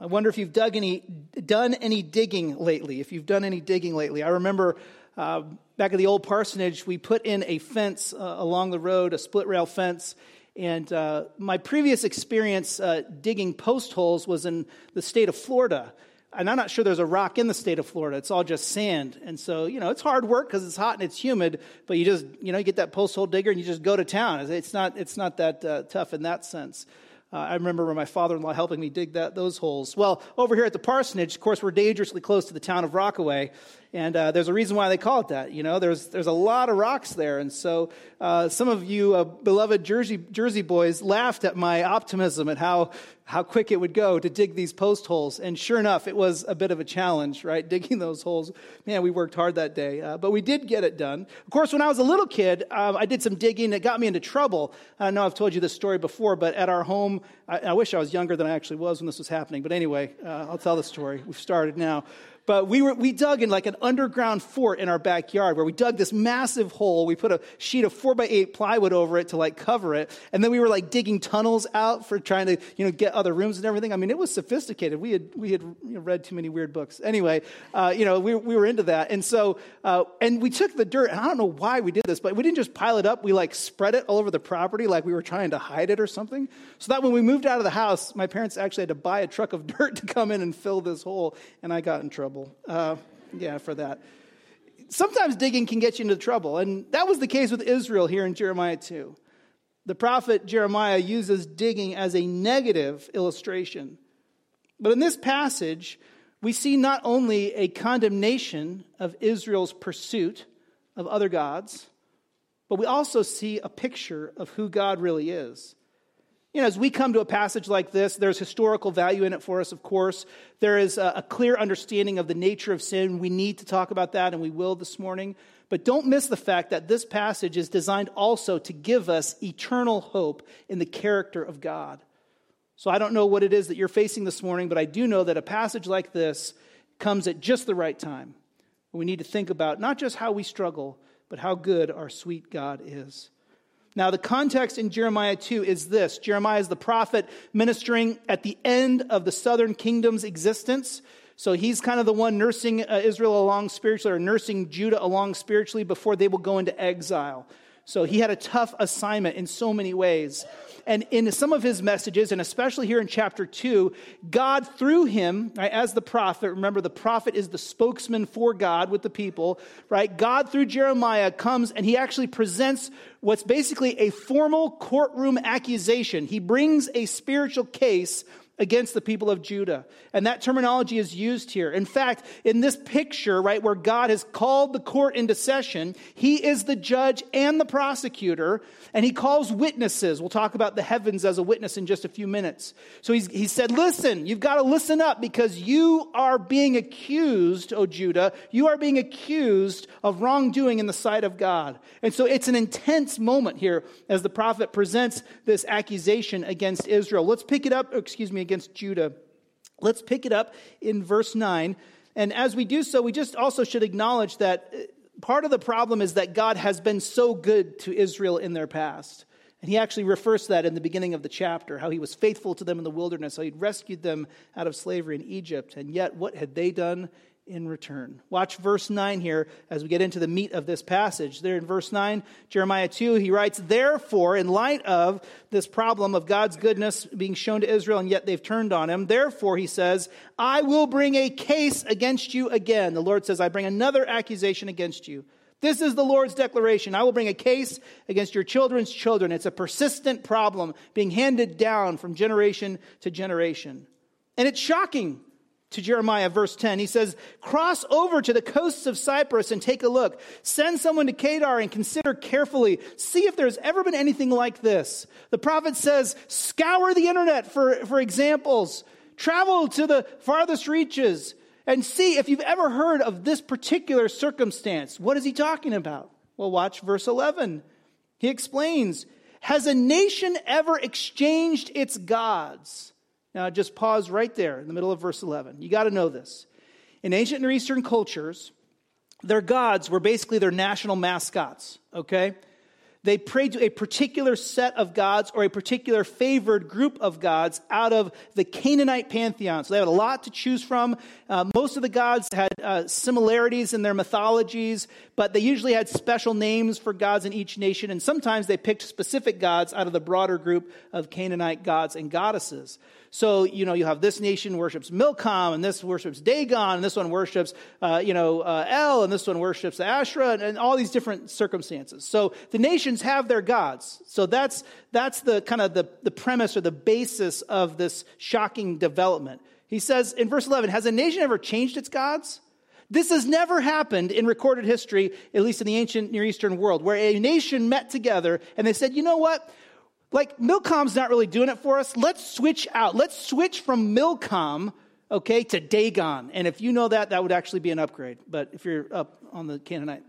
I wonder if you've done any digging lately, if you've done any digging lately. I remember back at the old parsonage, we put in a fence along the road, a split rail fence. And my previous experience digging post holes was in the state of Florida. And I'm not sure there's a rock in the state of Florida. It's all just sand. And so, you know, it's hard work because it's hot and it's humid. But you just, you know, you get that post hole digger and you just go to town. It's not that tough in that sense. I remember my father-in-law helping me dig those holes. Well, over here at the parsonage, of course, we're dangerously close to the town of Rockaway, and there's a reason why they call it that. You know, there's a lot of rocks there, and so some of you beloved Jersey boys laughed at my optimism at how quick it would go to dig these post holes. And sure enough, it was a bit of a challenge, right? Digging those holes. Man, we worked hard that day, but we did get it done. Of course, when I was a little kid, I did some digging. It got me into trouble. I know I've told you this story before, but at our home, I wish I was younger than I actually was when this was happening. But anyway, I'll tell the story. We've started now. But we dug in like an underground fort in our backyard where we dug this massive hole. We put a sheet of 4x8 plywood over it to like cover it. And then we were like digging tunnels out for trying to, you know, get other rooms and everything. I mean, it was sophisticated. We had you know, read too many weird books. Anyway, you know, we were into that. And so, and we took the dirt, and I don't know why we did this, but we didn't just pile it up. We like spread it all over the property like we were trying to hide it or something. So that when we moved out of the house, my parents actually had to buy a truck of dirt to come in and fill this hole. And I got in trouble. For that. Sometimes digging can get you into trouble, and that was the case with Israel here in Jeremiah 2. The prophet Jeremiah uses digging as a negative illustration. But in this passage, we see not only a condemnation of Israel's pursuit of other gods, but we also see a picture of who God really is. You know, as we come to a passage like this, there's historical value in it for us, of course. There is a clear understanding of the nature of sin. We need to talk about that, and we will this morning. But don't miss the fact that this passage is designed also to give us eternal hope in the character of God. So I don't know what it is that you're facing this morning, but I do know that a passage like this comes at just the right time. We need to think about not just how we struggle, but how good our sweet God is. Now, the context in Jeremiah 2 is this. Jeremiah is the prophet ministering at the end of the southern kingdom's existence. So he's kind of the one nursing Israel along spiritually, or nursing Judah along spiritually before they will go into exile. So he had a tough assignment in so many ways. And in some of his messages, and especially here in chapter 2, God through him, right, as the prophet, remember the prophet is the spokesman for God with the people, right? God through Jeremiah comes and he actually presents what's basically a formal courtroom accusation. He brings a spiritual case against the people of Judah. And that terminology is used here. In fact, in this picture, right, where God has called the court into session, he is the judge and the prosecutor, and he calls witnesses. We'll talk about the heavens as a witness in just a few minutes. So he said, listen, you've got to listen up because you are being accused, O Judah, you are being accused of wrongdoing in the sight of God. And so it's an intense moment here as the prophet presents this accusation against Israel. Let's pick it up, against Judah. Let's pick it up in verse 9. And as we do so, we just also should acknowledge that part of the problem is that God has been so good to Israel in their past. And he actually refers to that in the beginning of the chapter, how he was faithful to them in the wilderness, how he'd rescued them out of slavery in Egypt. And yet, what had they done in return? Watch verse 9 here as we get into the meat of this passage. There in verse 9, Jeremiah 2, he writes, therefore, in light of this problem of God's goodness being shown to Israel, and yet they've turned on him, therefore, he says, I will bring a case against you again. The Lord says, I bring another accusation against you. This is the Lord's declaration. I will bring a case against your children's children. It's a persistent problem being handed down from generation to generation. And it's shocking to Jeremiah, verse 10, he says, cross over to the coasts of Cyprus and take a look. Send someone to Kedar and consider carefully. See if there's ever been anything like this. The prophet says, scour the internet for examples. Travel to the farthest reaches and see if you've ever heard of this particular circumstance. What is he talking about? Well, watch verse 11. He explains, has a nation ever exchanged its gods? Now, just pause right there in the middle of verse 11. You got to know this. In ancient Near Eastern cultures, their gods were basically their national mascots, okay? They prayed to a particular set of gods or a particular favored group of gods out of the Canaanite pantheon. So they had a lot to choose from. Most of the gods had similarities in their mythologies, but they usually had special names for gods in each nation, and sometimes they picked specific gods out of the broader group of Canaanite gods and goddesses. So, you know, you have this nation worships Milcom, and this worships Dagon, and this one worships, El, and this one worships Asherah, and all these different circumstances. So the nations have their gods. So that's the kind of the premise or the basis of this shocking development. He says in verse 11, has a nation ever changed its gods? This has never happened in recorded history, at least in the ancient Near Eastern world, where a nation met together and they said, you know what? Like, Milcom's not really doing it for us. Let's switch out. Let's switch from Milcom, okay, to Dagon. And if you know that, that would actually be an upgrade. But if you're up on the Canaanite,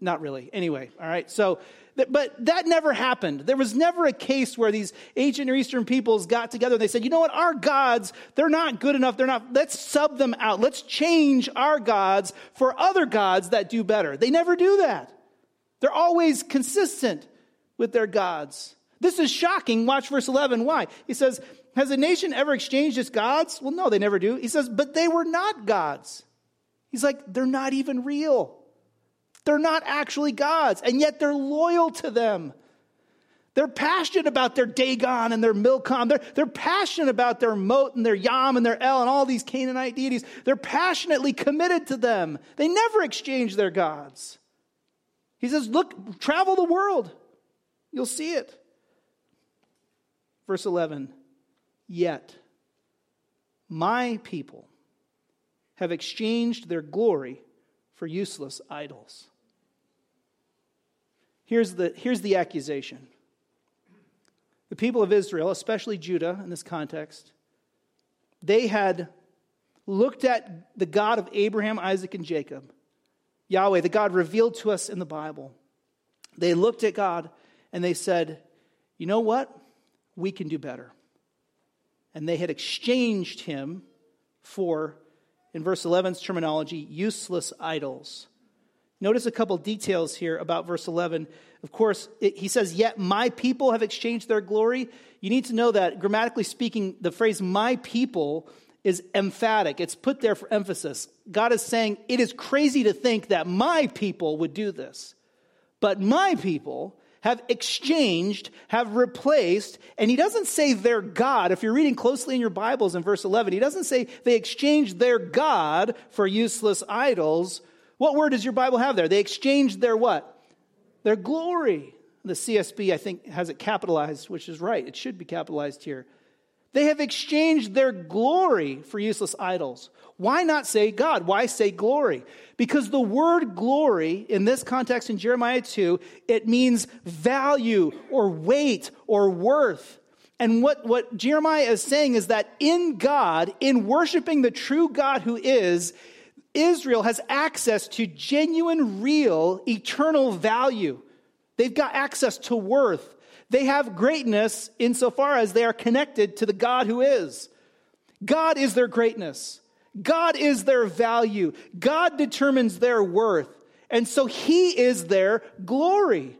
not really. Anyway, all right. So, but that never happened. There was never a case where these ancient Near Eastern peoples got together and they said, you know what, our gods, they're not good enough. They're not, let's sub them out. Let's change our gods for other gods that do better. They never do that. They're always consistent with their gods. This is shocking. Watch verse 11. Why? He says, has a nation ever exchanged its gods? Well, no, they never do. He says, but they were not gods. He's like, they're not even real. They're not actually gods, and yet they're loyal to them. They're passionate about their Dagon and their Milcom. They're passionate about their Mot and their Yam and their El and all these Canaanite deities. They're passionately committed to them. They never exchange their gods. He says, look, travel the world. You'll see it. Verse 11, yet my people have exchanged their glory for useless idols. Here's the accusation. The people of Israel, especially Judah in this context, they had looked at the God of Abraham, Isaac, and Jacob, Yahweh, the God revealed to us in the Bible. They looked at God and they said, you know what? We can do better. And they had exchanged him for, in verse 11's terminology, useless idols. Notice a couple details here about verse 11. Of course, he says, yet my people have exchanged their glory. You need to know that, grammatically speaking, the phrase my people is emphatic. It's put there for emphasis. God is saying, it is crazy to think that my people would do this. But my people have exchanged, have replaced, and he doesn't say their God. If you're reading closely in your Bibles in verse 11, he doesn't say they exchanged their God for useless idols. What word does your Bible have there? They exchanged their what? Their glory. The CSB, I think, has it capitalized, which is right. It should be capitalized here. They have exchanged their glory for useless idols. Why not say God? Why say glory? Because the word glory in this context in Jeremiah 2, it means value or weight or worth. And what Jeremiah is saying is that in God, in worshiping the true God who is, Israel has access to genuine, real, eternal value. They've got access to worth. They have greatness insofar as they are connected to the God who is. God is their greatness. God is their value. God determines their worth. And so he is their glory.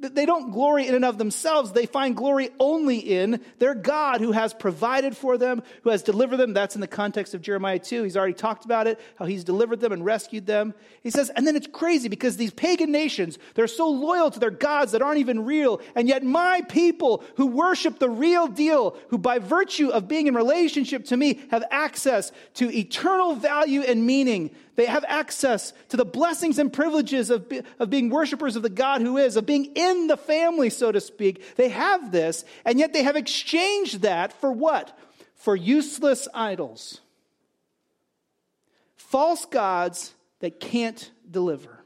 They don't glory in and of themselves. They find glory only in their God who has provided for them, who has delivered them. That's in the context of Jeremiah 2. He's already talked about it, how he's delivered them and rescued them. He says, and then it's crazy because these pagan nations, they're so loyal to their gods that aren't even real. And yet my people who worship the real deal, who by virtue of being in relationship to me have access to eternal value and meaning. They have access to the blessings and privileges of being worshipers of the God who is, of being in the family, so to speak. They have this, and yet they have exchanged that for what? For useless idols. False gods that can't deliver.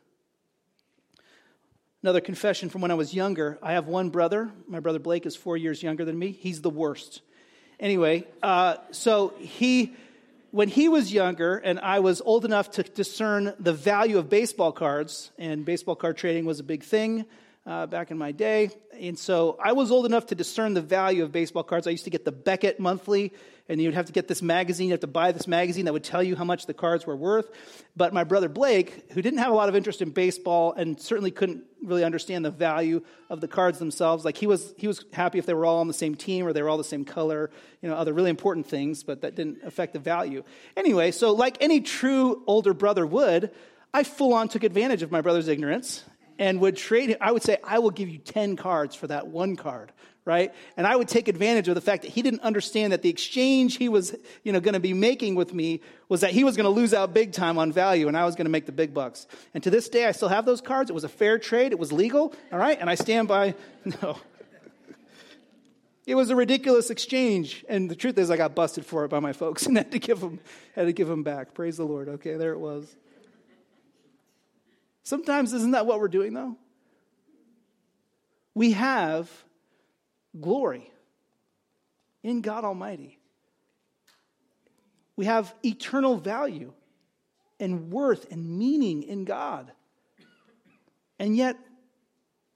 Another confession from when I was younger. I have one brother. My brother Blake is 4 years younger than me. He's the worst. Anyway, when he was younger and I was old enough to discern the value of baseball cards, and baseball card trading was a big thing, back in my day. And so I was old enough to discern the value of baseball cards. I used to get the Beckett monthly, and you'd have to get this magazine. You'd have to buy this magazine that would tell you how much the cards were worth. But my brother Blake, who didn't have a lot of interest in baseball and certainly couldn't really understand the value of the cards themselves, like he was happy if they were all on the same team or they were all the same color, you know, other really important things, but that didn't affect the value. Anyway, so like any true older brother would, I full-on took advantage of my brother's ignorance and would trade him. I would say, I will give you 10 cards for that one card, right? And I would take advantage of the fact that he didn't understand that the exchange he was, you know, going to be making with me was that he was going to lose out big time on value, and I was going to make the big bucks. And to this day, I still have those cards. It was a fair trade. It was legal, all right? And I stand by, no. It was a ridiculous exchange, and the truth is I got busted for it by my folks and had to give them back. Praise the Lord. Okay, there it was. Sometimes isn't that what we're doing, though? We have glory in God Almighty. We have eternal value and worth and meaning in God. And yet,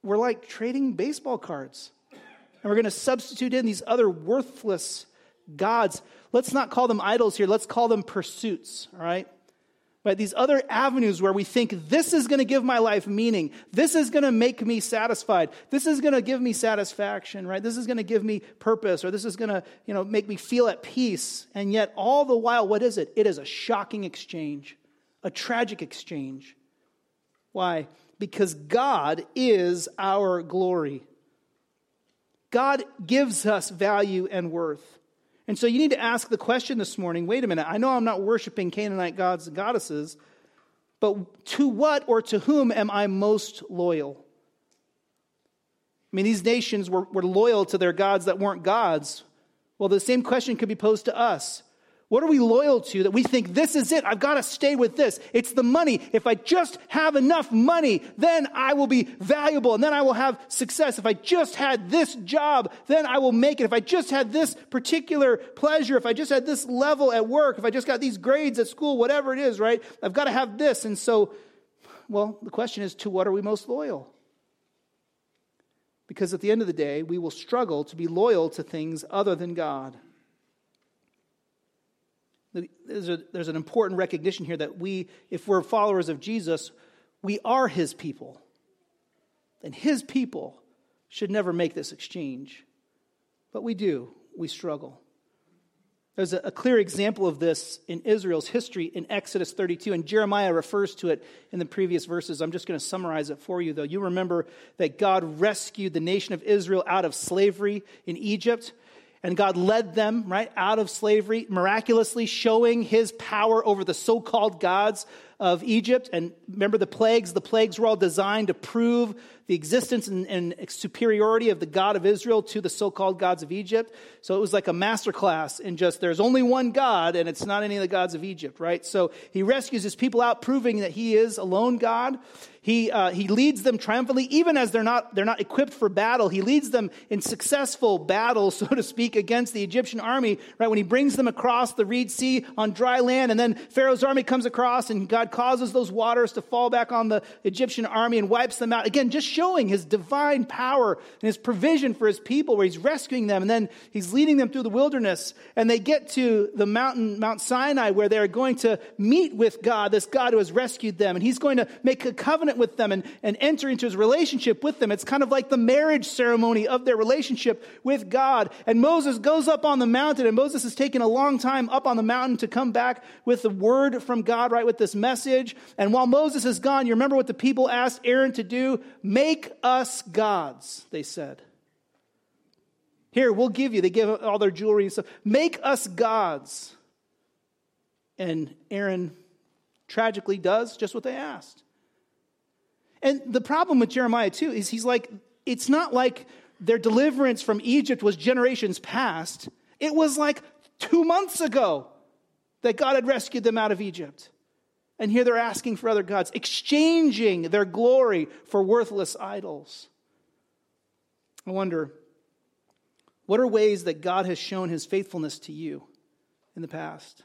we're like trading baseball cards. And we're going to substitute in these other worthless gods. Let's not call them idols here. Let's call them pursuits, all right? Right, these other avenues where we think this is going to give my life meaning. This is going to make me satisfied. This is going to give me satisfaction, right? This is going to give me purpose, or this is going to, you know, make me feel at peace. And yet all the while, what is it? It is a shocking exchange, a tragic exchange. Why? Because God is our glory. God gives us value and worth. And so you need to ask the question this morning, wait a minute, I know I'm not worshiping Canaanite gods and goddesses, but to what or to whom am I most loyal? I mean, these nations were loyal to their gods that weren't gods. Well, the same question could be posed to us. What are we loyal to that we think this is it? I've got to stay with this. It's the money. If I just have enough money, then I will be valuable and then I will have success. If I just had this job, then I will make it. If I just had this particular pleasure, if I just had this level at work, if I just got these grades at school, whatever it is, right? I've got to have this. And so, well, the question is, to what are we most loyal? Because at the end of the day, we will struggle to be loyal to things other than God. There's an important recognition here that we, if we're followers of Jesus, we are his people. And his people should never make this exchange. But we do. We struggle. There's a clear example of this in Israel's history in Exodus 32, and Jeremiah refers to it in the previous verses. I'm just going to summarize it for you, though. You remember that God rescued the nation of Israel out of slavery in Egypt. And God led them, right, out of slavery, miraculously showing his power over the so-called gods of Egypt. And remember the plagues? The plagues were all designed to prove the existence and superiority of the God of Israel to the so-called gods of Egypt. So it was like a masterclass in just there's only one God and it's not any of the gods of Egypt, right? So he rescues his people out, proving that he is alone God. He leads them triumphantly, even as they're not equipped for battle. He leads them in successful battle, so to speak, against the Egyptian army, right? When he brings them across the Reed Sea on dry land, and then Pharaoh's army comes across, and God causes those waters to fall back on the Egyptian army and wipes them out. Again, just showing his divine power and his provision for his people, where he's rescuing them, and then he's leading them through the wilderness, and they get to the mountain, Mount Sinai, where they're going to meet with God, this God who has rescued them, and he's going to make a covenant with them and enter into his relationship with them. It's kind of like the marriage ceremony of their relationship with God. And Moses goes up on the mountain, and Moses has taken a long time up on the mountain to come back with the word from God, right, with this message. And while Moses is gone, you remember what the people asked Aaron to do? Make us gods, they said. Here, we'll give you. They give all their jewelry and stuff. Make us gods. And Aaron tragically does just what they asked. And the problem with Jeremiah, too, is he's like, it's not like their deliverance from Egypt was generations past. It was like 2 months ago that God had rescued them out of Egypt. And here they're asking for other gods, exchanging their glory for worthless idols. I wonder, what are ways that God has shown his faithfulness to you in the past?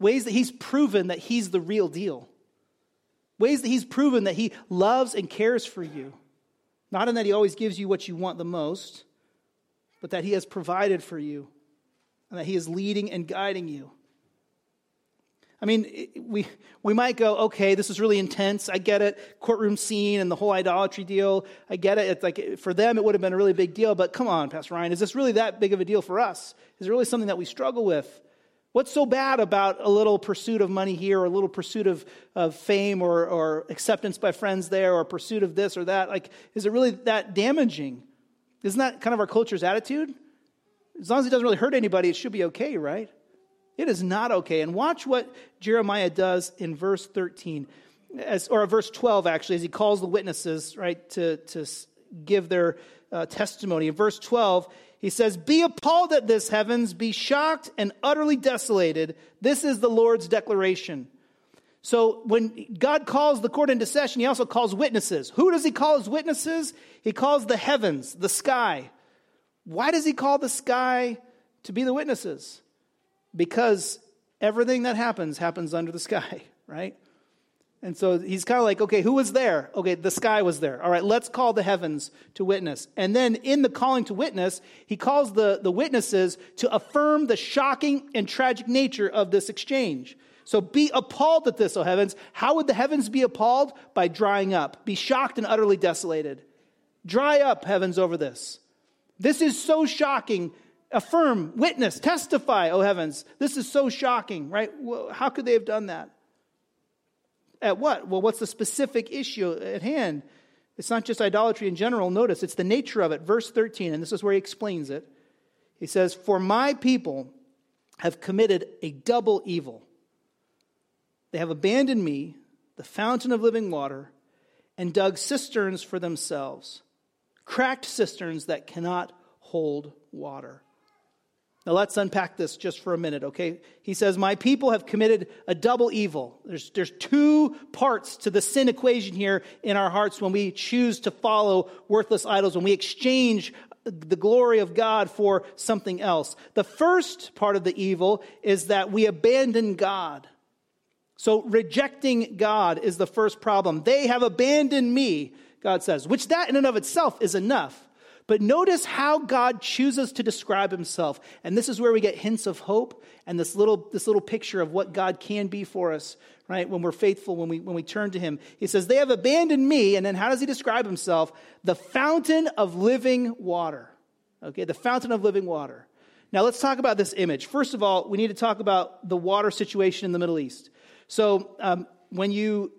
Ways that he's proven that he's the real deal. Ways that he's proven that he loves and cares for you. Not in that he always gives you what you want the most, but that he has provided for you and that he is leading and guiding you. I mean, we might go, okay, this is really intense. I get it. Courtroom scene and the whole idolatry deal. I get it. It's like for them, it would have been a really big deal. But come on, Pastor Ryan, is this really that big of a deal for us? Is it really something that we struggle with? What's so bad about a little pursuit of money here or a little pursuit of fame or acceptance by friends there or pursuit of this or that? Like, is it really that damaging? Isn't that kind of our culture's attitude? As long as it doesn't really hurt anybody, it should be okay, right? It is not okay. And watch what Jeremiah does in verse 13, or verse 12, actually, as he calls the witnesses, right, to give their testimony. In verse 12, he says, "Be appalled at this, heavens, be shocked and utterly desolated. This is the Lord's declaration." So when God calls the court into session, he also calls witnesses. Who does he call as witnesses? He calls the heavens, the sky. Why does he call the sky to be the witnesses? Because everything that happens, happens under the sky, right? And so he's kind of like, okay, who was there? Okay, the sky was there. All right, let's call the heavens to witness. And then in the calling to witness, he calls the witnesses to affirm the shocking and tragic nature of this exchange. So be appalled at this, O heavens. How would the heavens be appalled? By drying up. Be shocked and utterly desolated. Dry up, heavens, over this. This is so shocking. Affirm, witness, testify, O heavens. This is so shocking, right? How could they have done that? At what? Well, what's the specific issue at hand? It's not just idolatry in general. Notice, it's the nature of it. Verse 13, and this is where he explains it. He says, "For my people have committed a double evil. They have abandoned me, the fountain of living water, and dug cisterns for themselves, cracked cisterns that cannot hold water." Now let's unpack this just for a minute, okay? He says, my people have committed a double evil. There's two parts to the sin equation here in our hearts when we choose to follow worthless idols, when we exchange the glory of God for something else. The first part of the evil is that we abandon God. So rejecting God is the first problem. They have abandoned me, God says, which that in and of itself is enough. But notice how God chooses to describe himself. And this is where we get hints of hope and this little picture of what God can be for us, right? When we're faithful, when we turn to him. He says, they have abandoned me. And then how does he describe himself? The fountain of living water. Okay, the fountain of living water. Now let's talk about this image. First of all, we need to talk about the water situation in the Middle East. So when you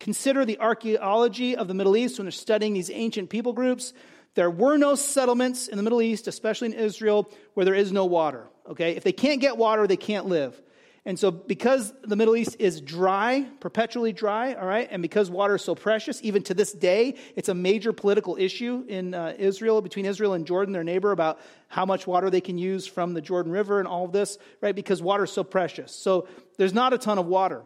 consider the archaeology of the Middle East, when they're studying these ancient people groups, there were no settlements in the Middle East, especially in Israel, where there is no water, okay? If they can't get water, they can't live. And so because the Middle East is dry, perpetually dry, all right, and because water is so precious, even to this day, it's a major political issue in Israel, between Israel and Jordan, their neighbor, about how much water they can use from the Jordan River and all of this, right, because water is so precious. So there's not a ton of water.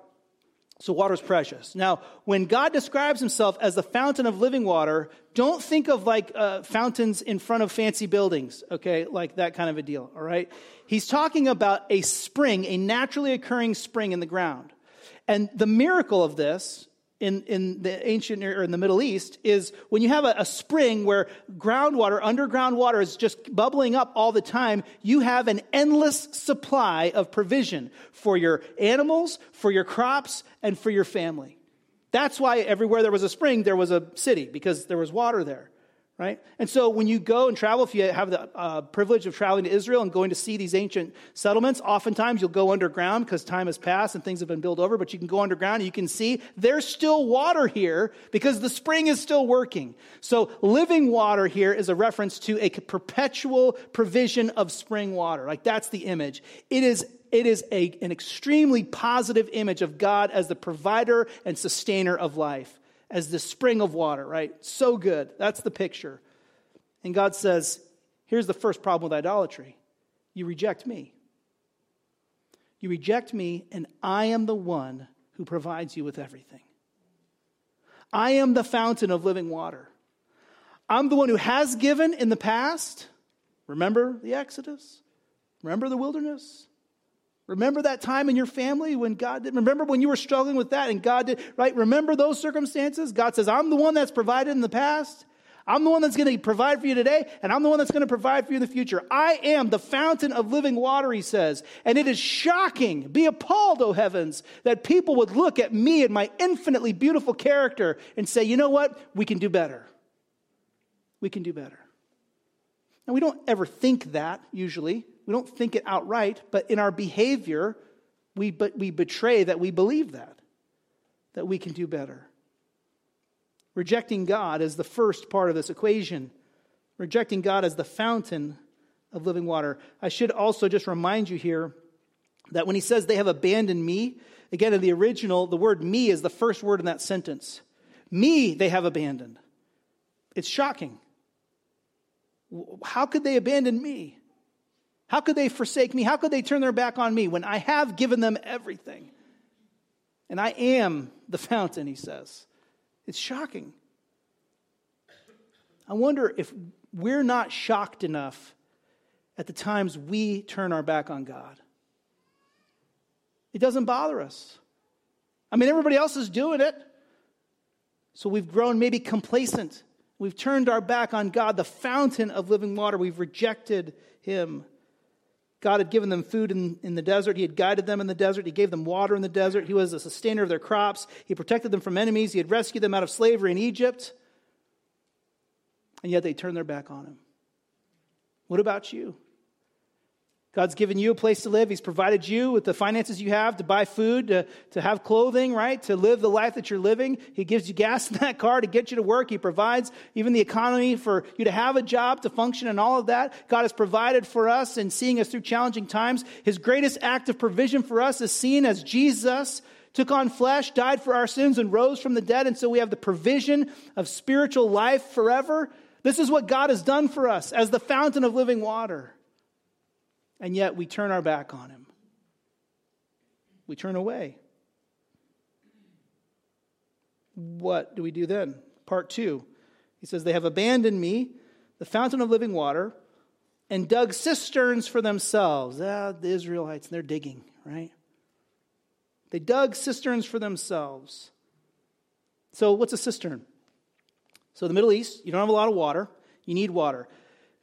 So water's precious. Now, when God describes himself as the fountain of living water, don't think of like fountains in front of fancy buildings, okay? Like that kind of a deal, all right? He's talking about a spring, a naturally occurring spring in the ground. And the miracle of this in the ancient or in the Middle East is when you have a spring where groundwater, underground water is just bubbling up all the time, you have an endless supply of provision for your animals, for your crops, and for your family. That's why everywhere there was a spring, there was a city, because there was water there, right? And so when you go and travel, if you have the privilege of traveling to Israel and going to see these ancient settlements, oftentimes you'll go underground because time has passed and things have been built over, but you can go underground and you can see there's still water here because the spring is still working. So living water here is a reference to a perpetual provision of spring water. Like that's the image. It is an extremely positive image of God as the provider and sustainer of life, as the spring of water, right? So good. That's the picture. And God says, here's the first problem with idolatry. You reject me. You reject me, and I am the one who provides you with everything. I am the fountain of living water. I'm the one who has given in the past. Remember the Exodus? Remember the wilderness? Remember that time in your family when God did? Remember when you were struggling with that and God did, right? Remember those circumstances? God says, I'm the one that's provided in the past. I'm the one that's going to provide for you today, and I'm the one that's going to provide for you in the future. I am the fountain of living water, he says. And it is shocking, be appalled, O heavens, that people would look at me and my infinitely beautiful character and say, you know what? We can do better. We can do better. Now, we don't ever think that, usually. We don't think it outright, but in our behavior, we betray that we believe that we can do better. Rejecting God is the first part of this equation. Rejecting God as the fountain of living water. I should also just remind you here that when he says they have abandoned me, again, in the original, the word me is the first word in that sentence. Me they have abandoned. It's shocking. How could they abandon me? How could they forsake me? How could they turn their back on me when I have given them everything? And I am the fountain, he says. It's shocking. I wonder if we're not shocked enough at the times we turn our back on God. It doesn't bother us. I mean, everybody else is doing it. So we've grown maybe complacent. We've turned our back on God, the fountain of living water. We've rejected him. God had given them food in the desert. He had guided them in the desert. He gave them water in the desert. He was a sustainer of their crops. He protected them from enemies. He had rescued them out of slavery in Egypt. And yet they turned their back on him. What about you? God's given you a place to live. He's provided you with the finances you have to buy food, to have clothing, right? To live the life that you're living. He gives you gas in that car to get you to work. He provides even the economy for you to have a job, to function, and all of that. God has provided for us and seeing us through challenging times. His greatest act of provision for us is seen as Jesus took on flesh, died for our sins, and rose from the dead. And so we have the provision of spiritual life forever. This is what God has done for us as the fountain of living water. And yet we turn our back on him. We turn away. What do we do then? Part two. He says, they have abandoned me, the fountain of living water, and dug cisterns for themselves. The Israelites, they're digging, right? They dug cisterns for themselves. So what's a cistern? So the Middle East, you don't have a lot of water. You need water.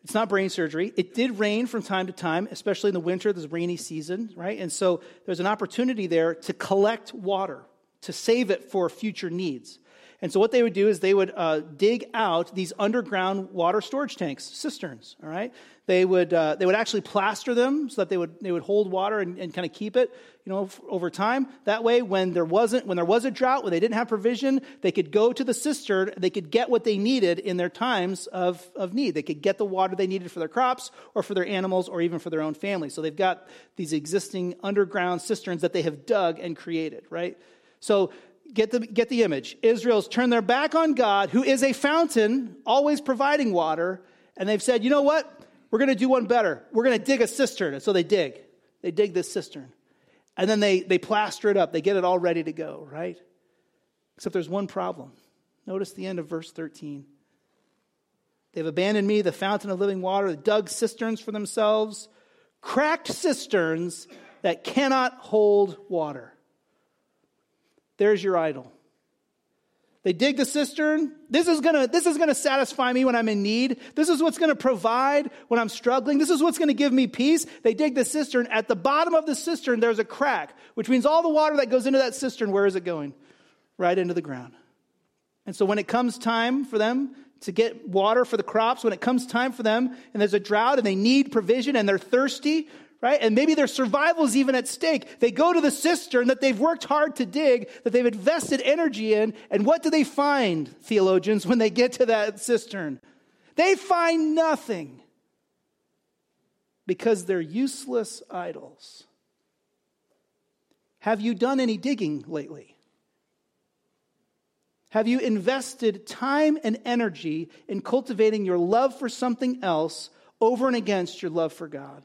It's not brain surgery. It did rain from time to time, especially in the winter, this rainy season, right? And so there's an opportunity there to collect water, to save it for future needs. And so what they would do is they would dig out these underground water storage tanks, cisterns, all right? They would actually plaster them so that they would hold water and kind of keep it, over time. That way, when there was a drought, when they didn't have provision, they could go to the cistern. They could get what they needed in their times of need. They could get the water they needed for their crops or for their animals or even for their own family. So they've got these existing underground cisterns that they have dug and created, right? So Get the image. Israel's turned their back on God, who is a fountain, always providing water. And they've said, you know what? We're going to do one better. We're going to dig a cistern. And so they dig. They dig this cistern. And then they plaster it up. They get it all ready to go, right? Except there's one problem. Notice the end of verse 13. They've abandoned me, the fountain of living water. They dug cisterns for themselves, cracked cisterns that cannot hold water. There's your idol. They dig the cistern. This is gonna satisfy me when I'm in need. This is what's going to provide when I'm struggling. This is what's going to give me peace. They dig the cistern. At the bottom of the cistern, there's a crack, which means all the water that goes into that cistern, where is it going? Right into the ground. And so when it comes time for them to get water for the crops, when it comes time for them and there's a drought and they need provision and they're thirsty, right? And maybe their survival is even at stake. They go to the cistern that they've worked hard to dig, that they've invested energy in. And what do they find, theologians, when they get to that cistern? They find nothing, because they're useless idols. Have you done any digging lately? Have you invested time and energy in cultivating your love for something else over and against your love for God?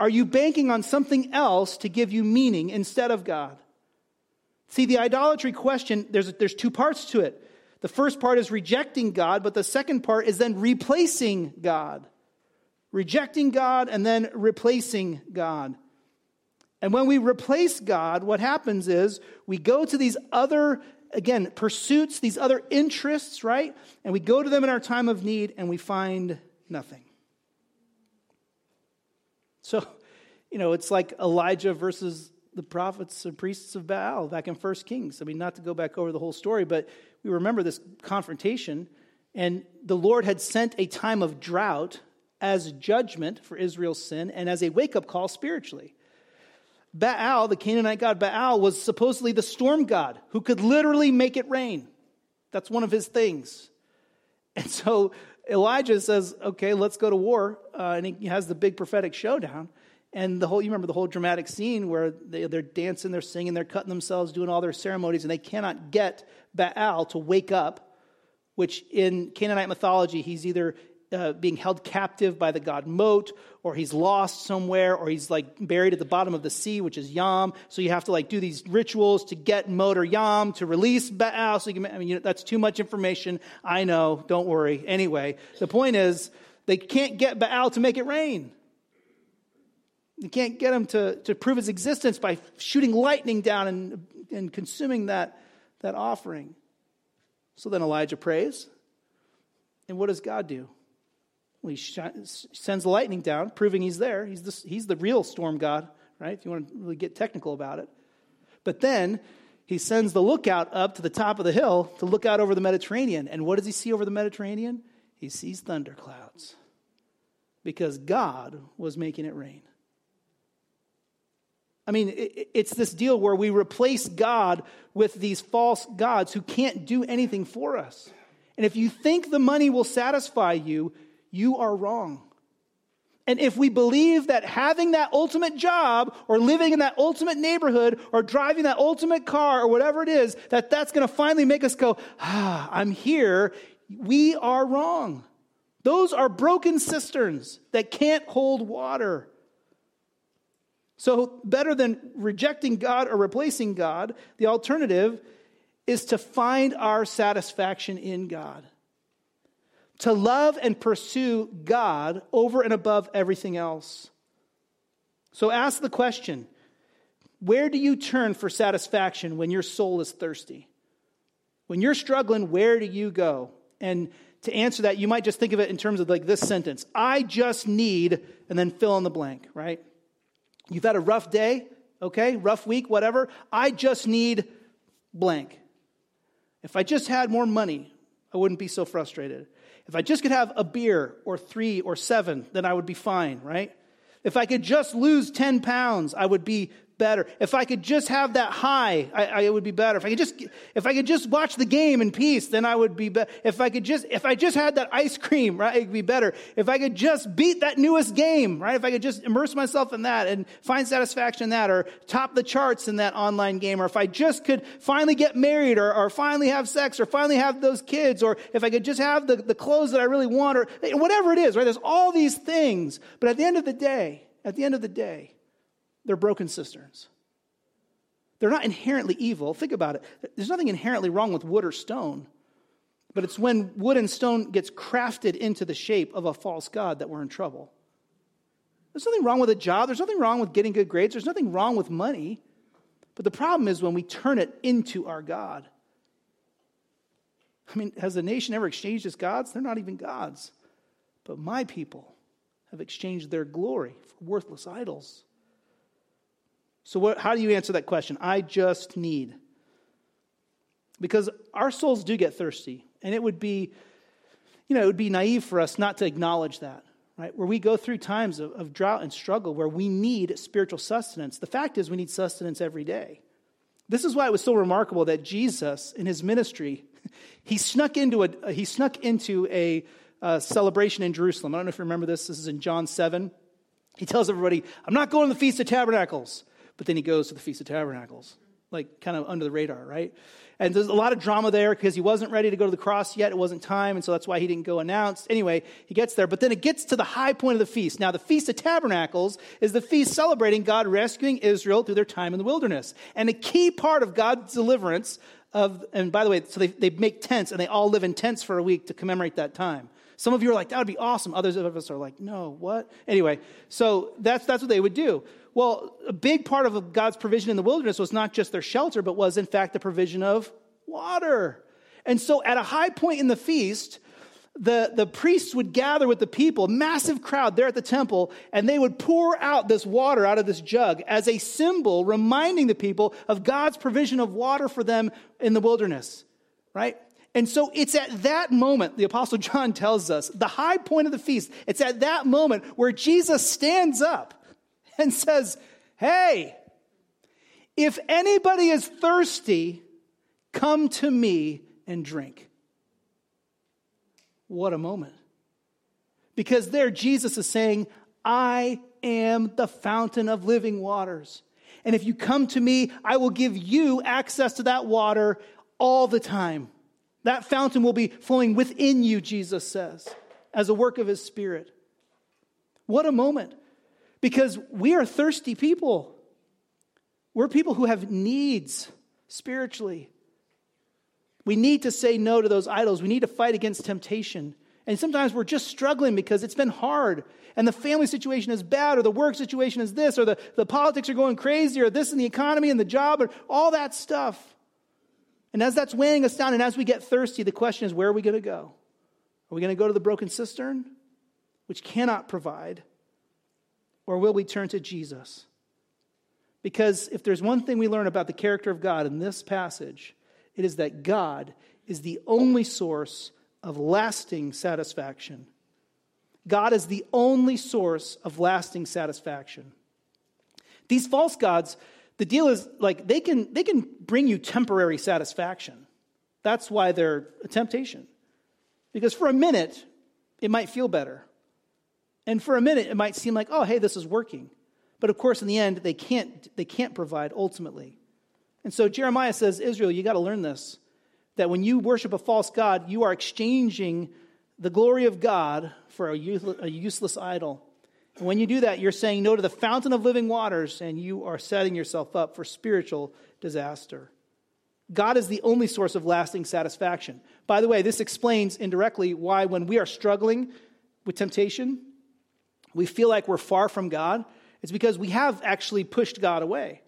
Are you banking on something else to give you meaning instead of God? See, the idolatry question, there's two parts to it. The first part is rejecting God, but the second part is then replacing God. Rejecting God and then replacing God. And when we replace God, what happens is we go to these other again, pursuits, these other interests, right? And we go to them in our time of need and we find nothing. So, you know, it's like Elijah versus the prophets and priests of Baal back in 1 Kings. I mean, not to go back over the whole story, but we remember this confrontation. And the Lord had sent a time of drought as judgment for Israel's sin and as a wake-up call spiritually. Baal, the Canaanite god Baal, was supposedly the storm god who could literally make it rain. That's one of his things. And so Elijah says, okay, let's go to war. And he has the big prophetic showdown. And the whole, you remember the whole dramatic scene where they're dancing, they're singing, they're cutting themselves, doing all their ceremonies, and they cannot get Baal to wake up, which in Canaanite mythology, he's either being held captive by the god Mot, or he's lost somewhere, or he's like buried at the bottom of the sea, which is Yam. So you have to like do these rituals to get Mot or Yam to release Baal. So you can, I mean, you know, that's too much information. I know, don't worry. Anyway, the point is they can't get Baal to make it rain. They can't get him to prove his existence by shooting lightning down and consuming that offering. So then Elijah prays. And what does God do? Well, he sends lightning down, proving he's there. He's the real storm god, right? If you want to really get technical about it. But then he sends the lookout up to the top of the hill to look out over the Mediterranean. And what does he see over the Mediterranean? He sees thunderclouds because God was making it rain. I mean, it's this deal where we replace God with these false gods who can't do anything for us. And if you think the money will satisfy you, you are wrong. And if we believe that having that ultimate job or living in that ultimate neighborhood or driving that ultimate car or whatever it is, that's going to finally make us go, ah, I'm here, we are wrong. Those are broken cisterns that can't hold water. So better than rejecting God or replacing God, the alternative is to find our satisfaction in God. To love and pursue God over and above everything else. So ask the question, where do you turn for satisfaction when your soul is thirsty? When you're struggling, where do you go? And to answer that, you might just think of it in terms of like this sentence, I just need, and then fill in the blank, right? You've had a rough day, okay, rough week, whatever. I just need blank. If I just had more money, I wouldn't be so frustrated. If I just could have a beer or 3 or 7, then I would be fine, right? If I could just lose 10 pounds, I would be better. If I could just have that high, I would be better. If I could just watch the game in peace, then I would be better. If I just had that ice cream, right, it'd be better. If I could just beat that newest game, right? If I could just immerse myself in that and find satisfaction in that, or top the charts in that online game, or if I just could finally get married, or finally have sex, or finally have those kids, or if I could just have the clothes that I really want, or whatever it is, right? There's all these things. But at the end of the day, they're broken cisterns. They're not inherently evil. Think about it. There's nothing inherently wrong with wood or stone, but it's when wood and stone gets crafted into the shape of a false god that we're in trouble. There's nothing wrong with a job. There's nothing wrong with getting good grades. There's nothing wrong with money, but the problem is when we turn it into our god. I mean, has a nation ever exchanged its gods? They're not even gods, but my people have exchanged their glory for worthless idols. So how do you answer that question? I just need. Because our souls do get thirsty. And it would be, you know, it would be naive for us not to acknowledge that, right? Where we go through times of drought and struggle where we need spiritual sustenance. The fact is we need sustenance every day. This is why it was so remarkable that Jesus in his ministry, he snuck into a celebration in Jerusalem. I don't know if you remember this. This is in John 7. He tells everybody, I'm not going to the Feast of Tabernacles. But then he goes to the Feast of Tabernacles, like kind of under the radar, right? And there's a lot of drama there because he wasn't ready to go to the cross yet. It wasn't time, and so that's why he didn't go announced. Anyway, he gets there, but then it gets to the high point of the feast. Now, the Feast of Tabernacles is the feast celebrating God rescuing Israel through their time in the wilderness. And a key part of God's deliverance of, and by the way, so they make tents, and they all live in tents for a week to commemorate that time. Some of you are like, that would be awesome. Others of us are like, no, what? Anyway, so that's what they would do. Well, a big part of God's provision in the wilderness was not just their shelter, but was, in fact, the provision of water. And so at a high point in the feast, the priests would gather with the people, massive crowd there at the temple, and they would pour out this water out of this jug as a symbol reminding the people of God's provision of water for them in the wilderness, right? And so it's at that moment, the Apostle John tells us, the high point of the feast, it's at that moment where Jesus stands up and says, hey, if anybody is thirsty, come to me and drink. What a moment. Because there Jesus is saying, I am the fountain of living waters. And if you come to me, I will give you access to that water all the time. That fountain will be flowing within you, Jesus says, as a work of his Spirit. What a moment. Because we are thirsty people. We're people who have needs spiritually. We need to say no to those idols. We need to fight against temptation. And sometimes we're just struggling because it's been hard. And the family situation is bad, or the work situation is this, or the politics are going crazy, or this in the economy and the job, or all that stuff. And as that's weighing us down, and as we get thirsty, the question is, where are we going to go? Are we going to go to the broken cistern, which cannot provide, or will we turn to Jesus? Because if there's one thing we learn about the character of God in this passage, it is that God is the only source of lasting satisfaction. God is the only source of lasting satisfaction. These false gods, the deal is, like, they can bring you temporary satisfaction. That's why they're a temptation. Because for a minute, it might feel better. And for a minute, it might seem like, oh, hey, this is working. But of course, in the end, they can't provide ultimately. And so Jeremiah says, Israel, you got to learn this, that when you worship a false god, you are exchanging the glory of God for a useless idol. And when you do that, you're saying no to the fountain of living waters, and you are setting yourself up for spiritual disaster. God is the only source of lasting satisfaction. By the way, this explains indirectly why when we are struggling with temptation, we feel like we're far from God. It's because we have actually pushed God away.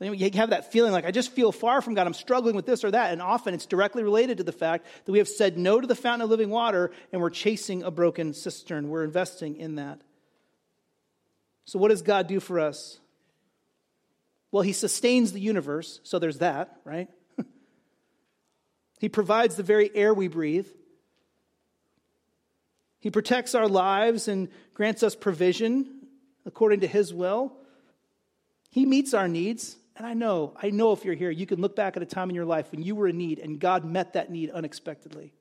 You have that feeling like, I just feel far from God. I'm struggling with this or that. And often it's directly related to the fact that we have said no to the fountain of living water, and we're chasing a broken cistern. We're investing in that. So what does God do for us? Well, he sustains the universe, so there's that, right? He provides the very air we breathe. He protects our lives and grants us provision according to his will. He meets our needs, and I know if you're here, you can look back at a time in your life when you were in need, and God met that need unexpectedly.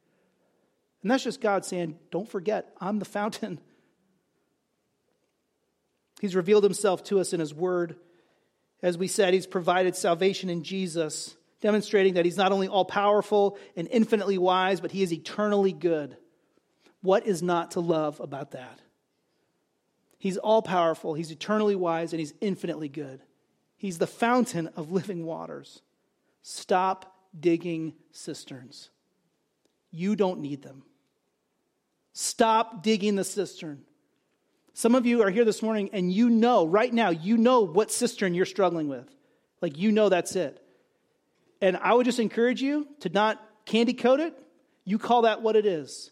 And that's just God saying, don't forget, I'm the fountain. He's revealed himself to us in his word. As we said, he's provided salvation in Jesus, demonstrating that he's not only all-powerful and infinitely wise, but he is eternally good. What is not to love about that? He's all-powerful, he's eternally wise, and he's infinitely good. He's the fountain of living waters. Stop digging cisterns. You don't need them. Stop digging the cistern. Some of you are here this morning and you know, right now, you know what cistern you're struggling with. Like, you know that's it. And I would just encourage you to not candy coat it. You call that what it is.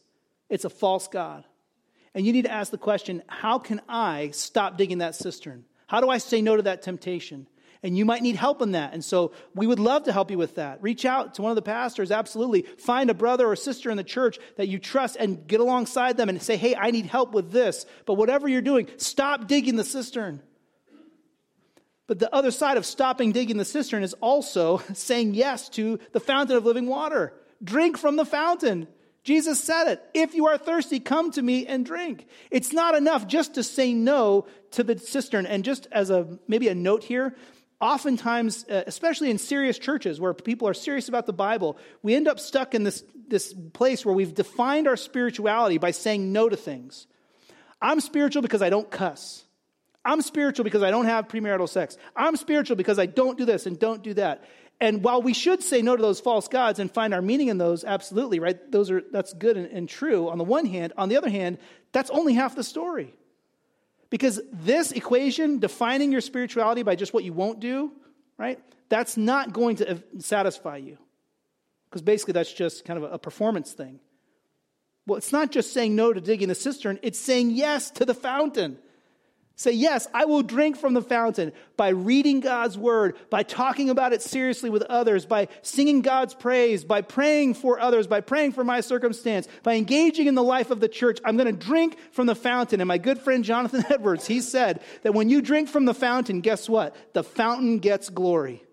It's a false god. And you need to ask the question, how can I stop digging that cistern? How do I say no to that temptation? And you might need help in that. And so we would love to help you with that. Reach out to one of the pastors, absolutely. Find a brother or sister in the church that you trust and get alongside them and say, hey, I need help with this. But whatever you're doing, stop digging the cistern. But the other side of stopping digging the cistern is also saying yes to the fountain of living water. Drink from the fountain. Jesus said it. If you are thirsty, come to me and drink. It's not enough just to say no to the cistern. And just as maybe a note here, oftentimes, especially in serious churches where people are serious about the Bible, we end up stuck in this place where we've defined our spirituality by saying no to things. I'm spiritual because I don't cuss. I'm spiritual because I don't have premarital sex. I'm spiritual because I don't do this and don't do that. And while we should say no to those false gods and find our meaning in those, absolutely, right? That's good and true on the one hand. On the other hand, that's only half the story. Because this equation, defining your spirituality by just what you won't do, right? That's not going to satisfy you. because basically that's just kind of a performance thing. Well, it's not just saying no to digging the cistern, it's saying yes to the fountain. Say, yes, I will drink from the fountain by reading God's word, by talking about it seriously with others, by singing God's praise, by praying for others, by praying for my circumstance, by engaging in the life of the church. I'm going to drink from the fountain. And my good friend Jonathan Edwards, he said that when you drink from the fountain, guess what? The fountain gets glory.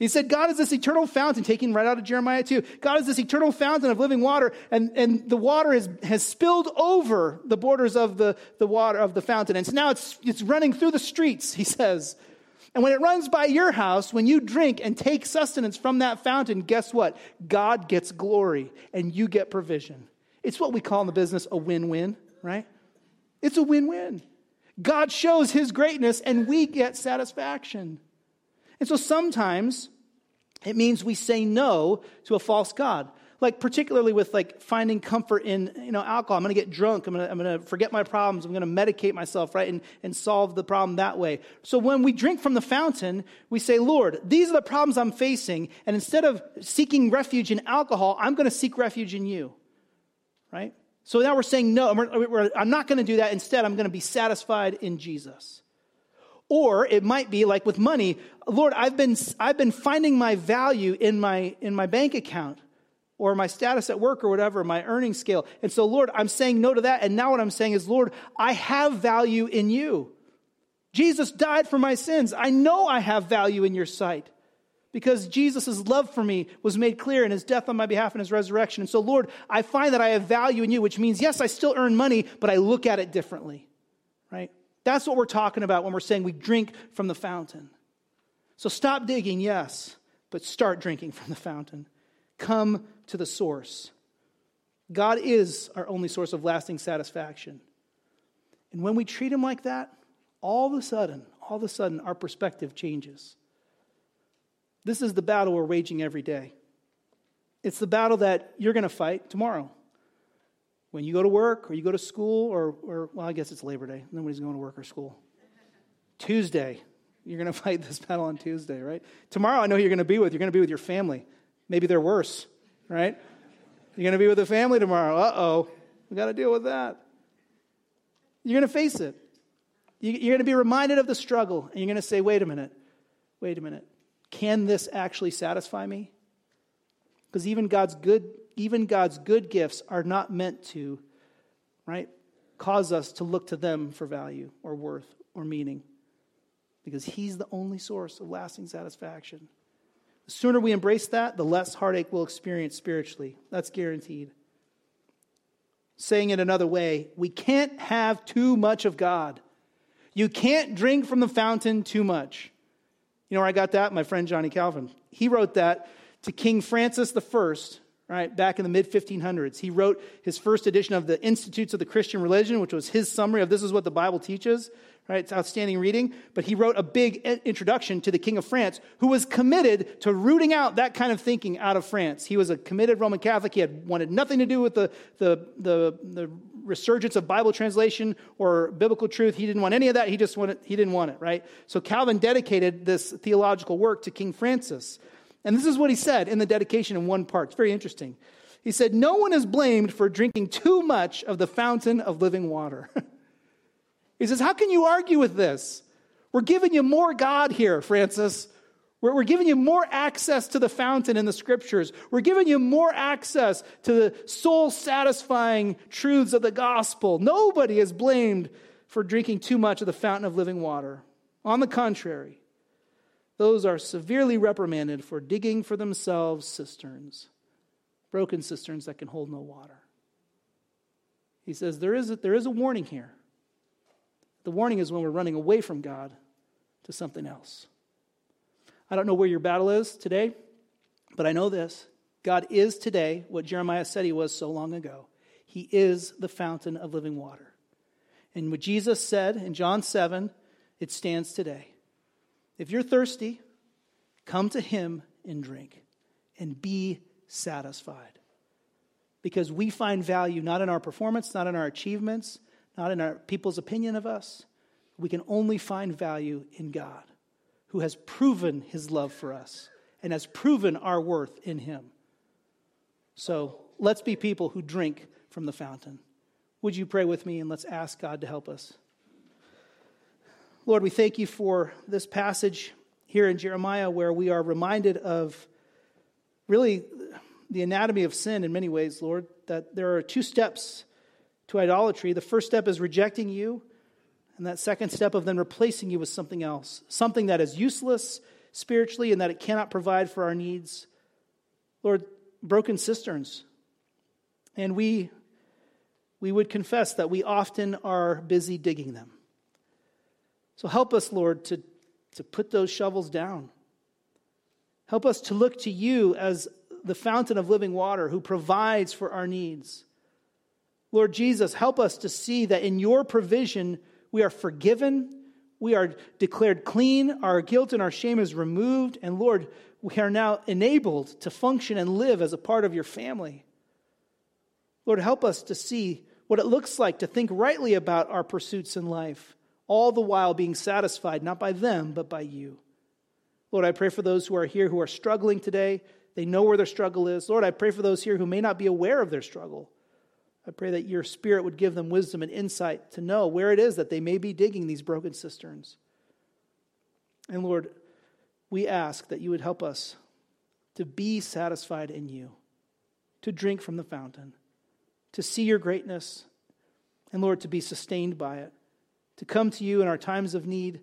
He said, God is this eternal fountain, taking right out of Jeremiah 2. God is this eternal fountain of living water, and the water has spilled over the borders of the water of the fountain. And so now it's running through the streets, he says. And when it runs by your house, when you drink and take sustenance from that fountain, guess what? God gets glory, and you get provision. It's what we call in the business a win-win, right? It's a win-win. God shows his greatness, and we get satisfaction. And so sometimes it means we say no to a false god, like particularly with like finding comfort in, alcohol. I'm going to get drunk. I'm going to forget my problems. I'm going to medicate myself, right, and solve the problem that way. So when we drink from the fountain, we say, Lord, these are the problems I'm facing. And instead of seeking refuge in alcohol, I'm going to seek refuge in you, right? So now we're saying no. I'm not going to do that. Instead, I'm going to be satisfied in Jesus. Or it might be like with money, Lord, I've been finding my value in my bank account or my status at work or whatever, my earnings scale. And so, Lord, I'm saying no to that. And now what I'm saying is, Lord, I have value in you. Jesus died for my sins. I know I have value in your sight because Jesus' love for me was made clear in his death on my behalf and his resurrection. And so, Lord, I find that I have value in you, which means, yes, I still earn money, but I look at it differently, right? That's what we're talking about when we're saying we drink from the fountain. So stop digging, yes, but start drinking from the fountain. Come to the source. God is our only source of lasting satisfaction. And when we treat him like that, all of a sudden, our perspective changes. This is the battle we're waging every day. It's the battle that you're going to fight tomorrow. When you go to work or you go to school or I guess it's Labor Day. Nobody's going to work or school. Tuesday, you're going to fight this battle on Tuesday, right? Tomorrow, I know you're going to be with your family. Maybe they're worse, right? You're going to be with the family tomorrow. Uh-oh, we got to deal with that. You're going to face it. You're going to be reminded of the struggle, and you're going to say, wait a minute. Can this actually satisfy me? Because even God's good gifts are not meant to, right, cause us to look to them for value or worth or meaning, because he's the only source of lasting satisfaction. The sooner we embrace that, the less heartache we'll experience spiritually. That's guaranteed. Saying it another way, we can't have too much of God. You can't drink from the fountain too much. You know where I got that? My friend Johnny Calvin. He wrote that to King Francis I, right, back in the mid-1500s. He wrote his first edition of the Institutes of the Christian Religion, which was his summary of this is what the Bible teaches. Right, it's outstanding reading. But he wrote a big introduction to the King of France, who was committed to rooting out that kind of thinking out of France. He was a committed Roman Catholic. He had wanted nothing to do with the resurgence of Bible translation or biblical truth. He didn't want any of that. He didn't want it, right? So Calvin dedicated this theological work to King Francis. And this is what he said in the dedication in one part. It's very interesting. He said, "No one is blamed for drinking too much of the fountain of living water." He says, how can you argue with this? We're giving you more God here, Francis. We're giving you more access to the fountain in the scriptures. We're giving you more access to the soul-satisfying truths of the gospel. Nobody is blamed for drinking too much of the fountain of living water. On the contrary, those are severely reprimanded for digging for themselves cisterns, broken cisterns that can hold no water. He says there is a warning here. The warning is when we're running away from God to something else. I don't know where your battle is today, but I know this. God is today what Jeremiah said he was so long ago. He is the fountain of living water. And what Jesus said in John 7, it stands today. If you're thirsty, come to him and drink and be satisfied. Because we find value not in our performance, not in our achievements, not in our people's opinion of us. We can only find value in God, who has proven his love for us and has proven our worth in him. So let's be people who drink from the fountain. Would you pray with me, and let's ask God to help us. Lord, we thank you for this passage here in Jeremiah where we are reminded of really the anatomy of sin in many ways, Lord, that there are two steps to idolatry. The first step is rejecting you, and that second step of then replacing you with something else, something that is useless spiritually and that it cannot provide for our needs. Lord, broken cisterns. And we would confess that we often are busy digging them. So help us, Lord, to put those shovels down. Help us to look to you as the fountain of living water who provides for our needs. Lord Jesus, help us to see that in your provision we are forgiven, we are declared clean, our guilt and our shame is removed, and Lord, we are now enabled to function and live as a part of your family. Lord, help us to see what it looks like to think rightly about our pursuits in life, all the while being satisfied, not by them, but by you. Lord, I pray for those who are here who are struggling today. They know where their struggle is. Lord, I pray for those here who may not be aware of their struggle. I pray that your Spirit would give them wisdom and insight to know where it is that they may be digging these broken cisterns. And Lord, we ask that you would help us to be satisfied in you, to drink from the fountain, to see your greatness, and Lord, to be sustained by it, to come to you in our times of need,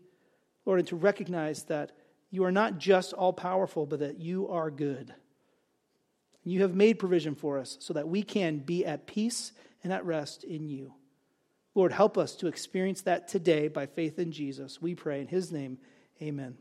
Lord, and to recognize that you are not just all-powerful, but that you are good. You have made provision for us so that we can be at peace and at rest in you. Lord, help us to experience that today by faith in Jesus. We pray in his name, amen.